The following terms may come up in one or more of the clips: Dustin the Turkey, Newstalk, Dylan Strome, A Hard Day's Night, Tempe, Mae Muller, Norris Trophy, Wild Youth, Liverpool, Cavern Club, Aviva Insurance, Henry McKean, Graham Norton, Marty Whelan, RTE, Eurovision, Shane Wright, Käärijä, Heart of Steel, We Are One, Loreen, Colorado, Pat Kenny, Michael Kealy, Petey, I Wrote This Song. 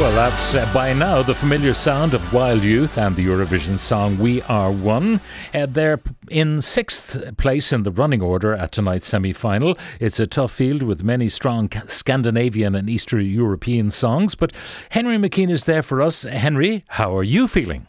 Well, that's by now the familiar sound of Wild Youth and the Eurovision song We Are One. They're in sixth place in the running order at tonight's semi-final. It's a tough field with many strong Scandinavian and Eastern European songs, but Henry McKean is there for us. Henry, how are you feeling?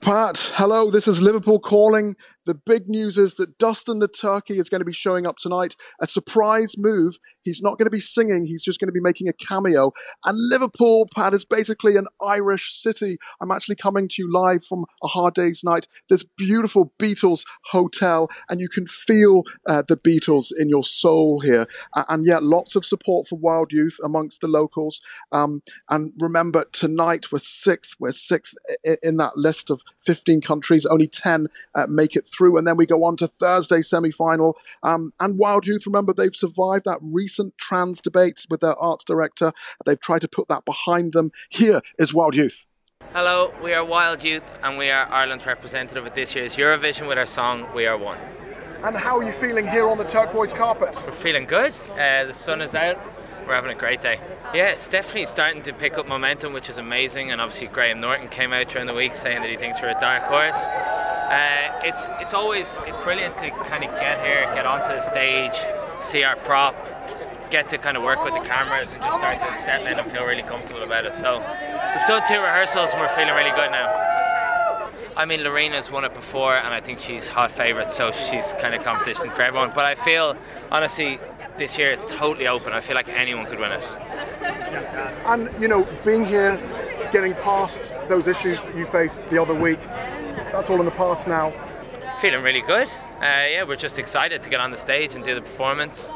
Pat, hello, this is Liverpool calling. The big news is that Dustin the Turkey is going to be showing up tonight. A surprise move. He's not going to be singing, he's just going to be making a cameo. And Liverpool, Pat, is basically an Irish city. I'm actually coming to you live from A Hard Day's Night, this beautiful Beatles hotel, and you can feel the Beatles in your soul here. And yet, lots of support for Wild Youth amongst the locals. And remember, tonight we're sixth in that list of 15 countries, only 10 make it through, and then we go on to Thursday's semi-final. And Wild Youth, remember, they've survived that recent trans debate with their arts director. They've tried to put that behind them. Here is Wild Youth. Hello, we are Wild Youth, and we are Ireland's representative at this year's Eurovision with our song We Are One. And how are you feeling here on the turquoise carpet? We're feeling good. The sun is out. We're having a great day. Yeah, it's definitely starting to pick up momentum, which is amazing. And obviously Graham Norton came out during the week saying that he thinks we're a dark horse. It's brilliant to kind of get here, get onto the stage, see our prop, get to kind of work with the cameras and just start to settle in and feel really comfortable about it. So we've done 2 rehearsals and we're feeling really good now. I mean, Loreen has won it before and I think she's hot favourite, so she's kind of competition for everyone. But I feel, honestly, this year it's totally open. I feel like anyone could win it. And, you know, being here, getting past those issues that you faced the other week, that's all in the past now. Feeling really good. Yeah, we're just excited to get on the stage and do the performance.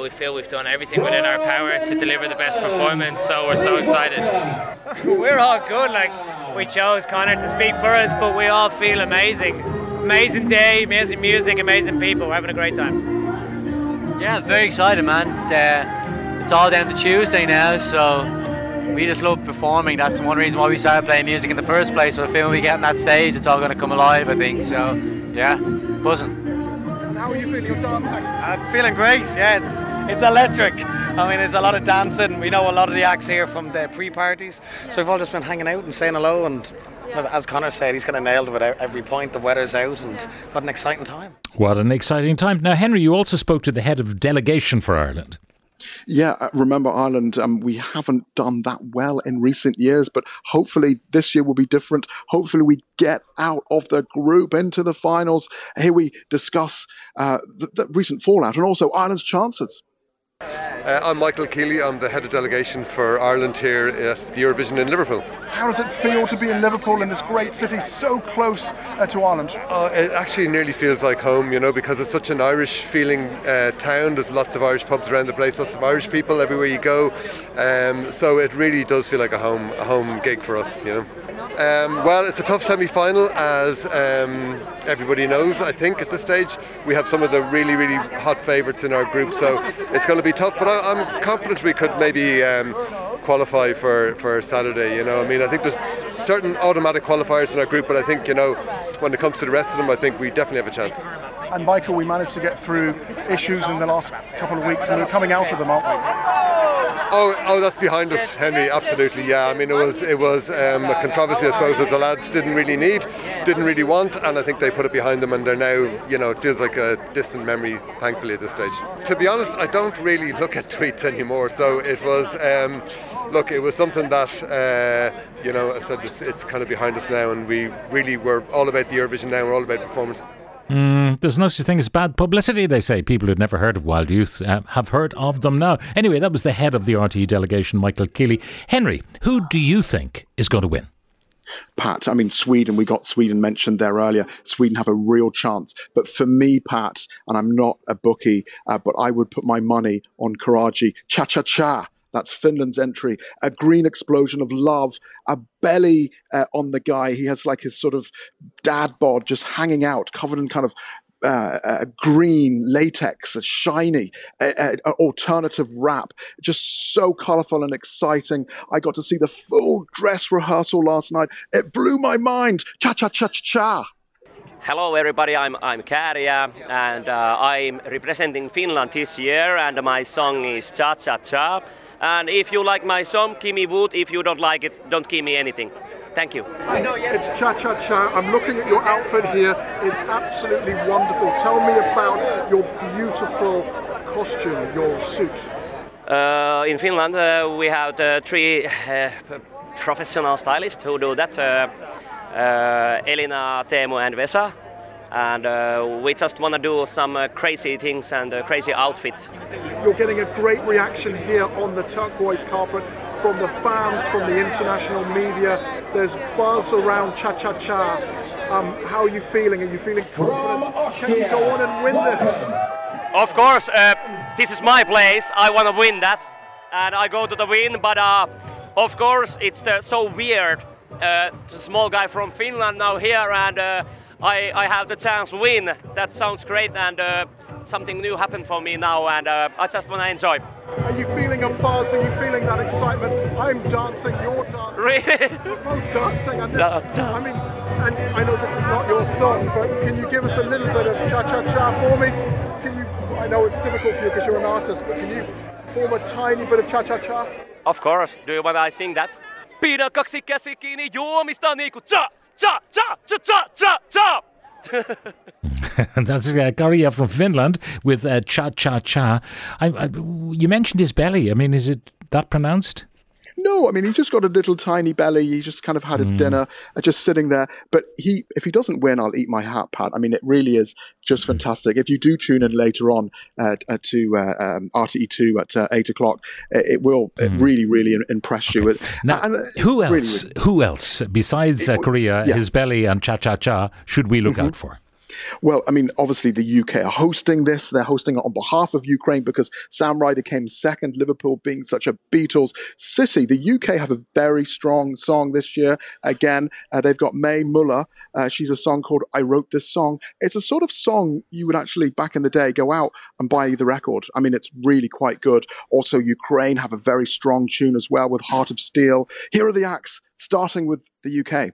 We feel we've done everything within our power to deliver the best performance, so we're so excited. We're all good, like, we chose Connor to speak for us, but we all feel amazing. Amazing day, amazing music, amazing people. We're having a great time. Yeah, very excited, man. It's all down to Tuesday now, so we just love performing. That's the one reason why we started playing music in the first place. So I feel when we get on that stage, it's all going to come alive, I think. So, yeah, buzzing. How are you feeling? You're dancing? I'm feeling great, yeah, it's electric. I mean, it's a lot of dancing. We know a lot of the acts here from the pre-parties, so we've all just been hanging out and saying hello, and as Connor said, he's kind of nailed it at every point. The weather's out, and what an exciting time. What an exciting time. Now, Henry, you also spoke to the head of delegation for Ireland. Yeah, remember Ireland, we haven't done that well in recent years, but hopefully this year will be different. Hopefully we get out of the group into the finals. Here we discuss the recent fallout and also Ireland's chances. I'm Michael Kealy, I'm the head of delegation for Ireland here at the Eurovision in Liverpool. How does it feel to be in Liverpool, in this great city, so close to Ireland? It actually nearly feels like home, you know, because it's such an Irish feeling town. There's lots of Irish pubs around the place, lots of Irish people everywhere you go. So it really does feel like a home gig for us, you know. Well, it's a tough semi-final, as everybody knows, I think, at this stage. We have some of the really, really hot favourites in our group, so it's going to be tough, but I'm confident we could maybe qualify for Saturday, you know. I mean, I think there's certain automatic qualifiers in our group, but I think, you know, when it comes to the rest of them, I think we definitely have a chance. And Michael, we managed to get through issues in the last couple of weeks, and we're coming out of them, aren't we? Oh, that's behind us, Henry, absolutely, yeah. I mean, it was a controversy, I suppose, that the lads didn't really want, and I think they put it behind them, and they're now, you know, it feels like a distant memory, thankfully, at this stage. To be honest, I don't really look at tweets anymore, so it was, it was something that, you know, I said, it's kind of behind us now, and we really were all about the Eurovision now, we're all about performance. There's no such thing as bad publicity, they say. People who'd never heard of Wild Youth have heard of them now. Anyway, that was the head of the RTE delegation, Michael Kealy. Henry, who do you think is going to win? Pat, I mean, Sweden, we got Sweden mentioned there earlier. Sweden have a real chance. But for me, Pat, and I'm not a bookie, but I would put my money on Käärijä. Cha-cha-cha. That's Finland's entry. A green explosion of love, a belly on the guy. He has like his sort of dad bod just hanging out, covered in kind of green latex, a shiny alternative wrap, just so colorful and exciting. I got to see the full dress rehearsal last night. It blew my mind. Cha cha cha cha. Hello everybody, I'm Käärijä and I'm representing Finland this year, and my song is Cha Cha Cha. And if you like my song, give me wood. If you don't like it, don't give me anything. Thank you. I know, yes. It's Cha Cha Cha. I'm looking at your outfit here. It's absolutely wonderful. Tell me about your beautiful costume, your suit. In Finland, we have the three professional stylists who do that. Elina, Teemu and Vesa. And we just want to do some crazy things and crazy outfits. You're getting a great reaction here on the turquoise carpet from the fans, from the international media. There's buzz around Cha Cha Cha. How are you feeling? Are you feeling confident? Can you go on and win this? Of course, this is my place. I want to win that, and I go to the win. But of course, it's so weird. The small guy from Finland now here, and I have the chance to win. That sounds great, and something new happened for me now, and I just want to enjoy. Are you feeling a buzz? Are you feeling that excitement? I'm dancing, you're dancing. Really? We're both dancing. And this, I mean, and I know this is not your song, but can you give us a little bit of cha-cha-cha for me? Can you? I know it's difficult for you because you're an artist, but can you form a tiny bit of cha-cha-cha? Of course. Do you want I sing that? Pidä kaksi käsi kiinni juomista niinku cha cha cha cha cha cha cha. That's Käärijä from Finland with Cha Cha Cha. You mentioned his belly. I mean, is it that pronounced? No, I mean, he's just got a little tiny belly. He just kind of had his dinner, just sitting there. But he, if he doesn't win, I'll eat my hat, Pat. I mean, it really is just fantastic. If you do tune in later on to RTE2 at 8 o'clock, it will really, really impress you. Now, and who else? Really, really, who else besides Käärijä, his belly, and Cha Cha Cha should we look out for? Well, I mean, obviously the UK are hosting this. They're hosting it on behalf of Ukraine because Sam Ryder came second, Liverpool being such a Beatles city. The UK have a very strong song this year. Again, they've got Mae Muller. She's a song called I Wrote This Song. It's a sort of song you would actually, back in the day, go out and buy the record. I mean, it's really quite good. Also, Ukraine have a very strong tune as well with Heart of Steel. Here are the acts, starting with the UK.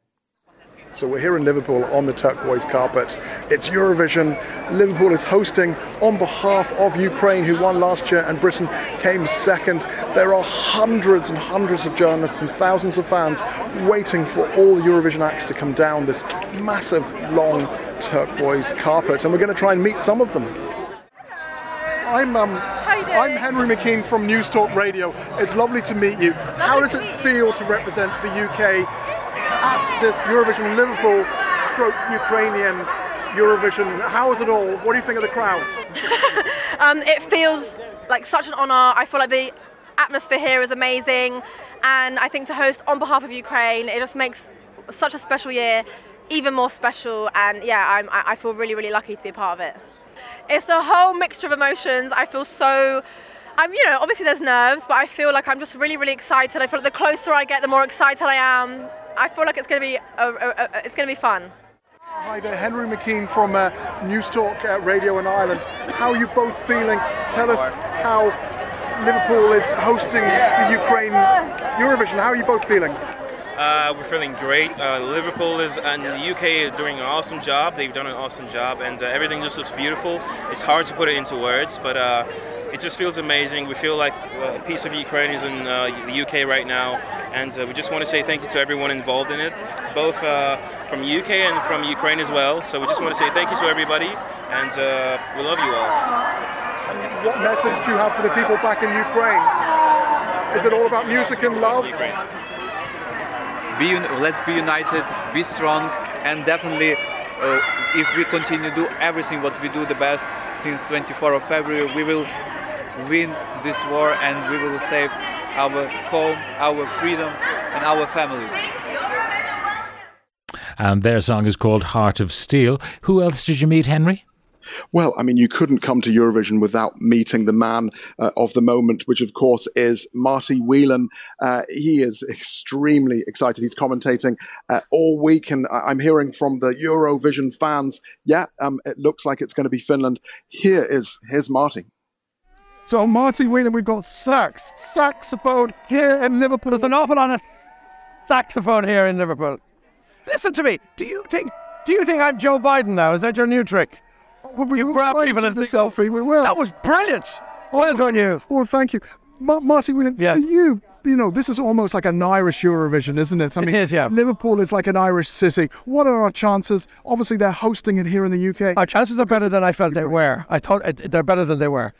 So we're here in Liverpool on the turquoise carpet. It's Eurovision. Liverpool is hosting on behalf of Ukraine, who won last year, and Britain came second. There are hundreds and hundreds of journalists and thousands of fans waiting for all the Eurovision acts to come down this massive, long turquoise carpet. And we're going to try and meet some of them. I'm Henry McKean from Newstalk Radio. It's lovely to meet you. How does it feel to represent the UK at this Eurovision, Liverpool stroke Ukrainian Eurovision? How is it all? What do you think of the crowds? It feels like such an honour. I feel like the atmosphere here is amazing, and I think to host on behalf of Ukraine, it just makes such a special year even more special. And yeah, I feel really, really lucky to be a part of it. It's a whole mixture of emotions. I feel so... you know, obviously there's nerves, but I feel like I'm just really, really excited. I feel like the closer I get, the more excited I am. I feel like it's going to be it's going to be fun. Hi there, Henry McKean from Newstalk Radio in Ireland. How are you both feeling? Tell us how Liverpool is hosting the Ukraine Eurovision. How are you both feeling? We're feeling great. Liverpool is, and the UK are doing an awesome job. They've done an awesome job, and everything just looks beautiful. It's hard to put it into words, but it just feels amazing. We feel like a piece of Ukraine is in the UK right now, and we just want to say thank you to everyone involved in it, both from the UK and from Ukraine as well. So we just want to say thank you to everybody, and we love you all. What message do you have for the people back in Ukraine? Is it all about music and love? Let's be united, be strong, and definitely if we continue to do everything what we do the best since 24th of February, we will win this war, and we will save our home, our freedom, and our families. And their song is called Heart of Steel. Who else did you meet, Henry? Well, I mean, you couldn't come to Eurovision without meeting the man of the moment, which, of course, is Marty Whelan. He is extremely excited. He's commentating all week, and I'm hearing from the Eurovision fans, it looks like it's going to be Finland. Here is his Marty. So, Marty Whelan, we've got saxophone here in Liverpool. There's an awful lot of saxophone here in Liverpool. Listen to me. Do you think I'm Joe Biden now? Is that your new trick? We will grab people in the selfie. We will. That was brilliant. Well done, you. Well, thank you, Marty Whelan. Yeah. You know, this is almost like an Irish Eurovision, isn't it? I mean, it is, yeah. Liverpool is like an Irish city. What are our chances? Obviously, they're hosting it here in the UK. Our chances are better than I felt they were. I thought they're better than they were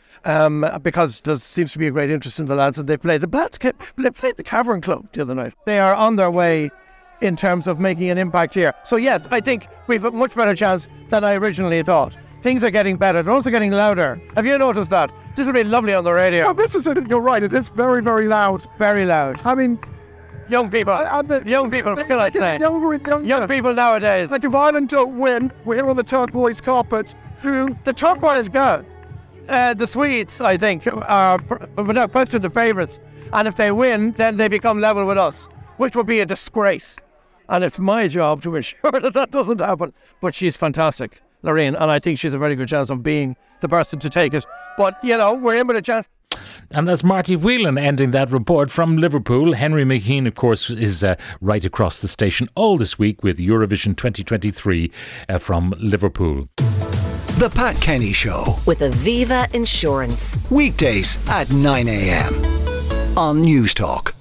because there seems to be a great interest in the lads that they play. The lads played the Cavern Club the other night. They are on their way in terms of making an impact here. So, yes, I think we've a much better chance than I originally thought. Things are getting better. They're also getting louder. Have you noticed that? This would be lovely on the radio. Oh, this is it. You're right. It is very, very loud. Very loud. I mean, young people. Young people, feel like that. Young people nowadays. Like if Ireland don't win, we're here on the turquoise carpet. The turquoise go. The Swedes, I think, are without question the favourites. And if they win, then they become level with us, which would be a disgrace. And it's my job to ensure that that doesn't happen. But she's fantastic, Loreen, and I think she's a very good chance of being the person to take it. But, you know, we're in with a chance. And that's Marty Whelan ending that report from Liverpool. Henry McKean, of course, is right across the station all this week with Eurovision 2023 from Liverpool. The Pat Kenny Show with Aviva Insurance. Weekdays at 9 a.m. on Newstalk.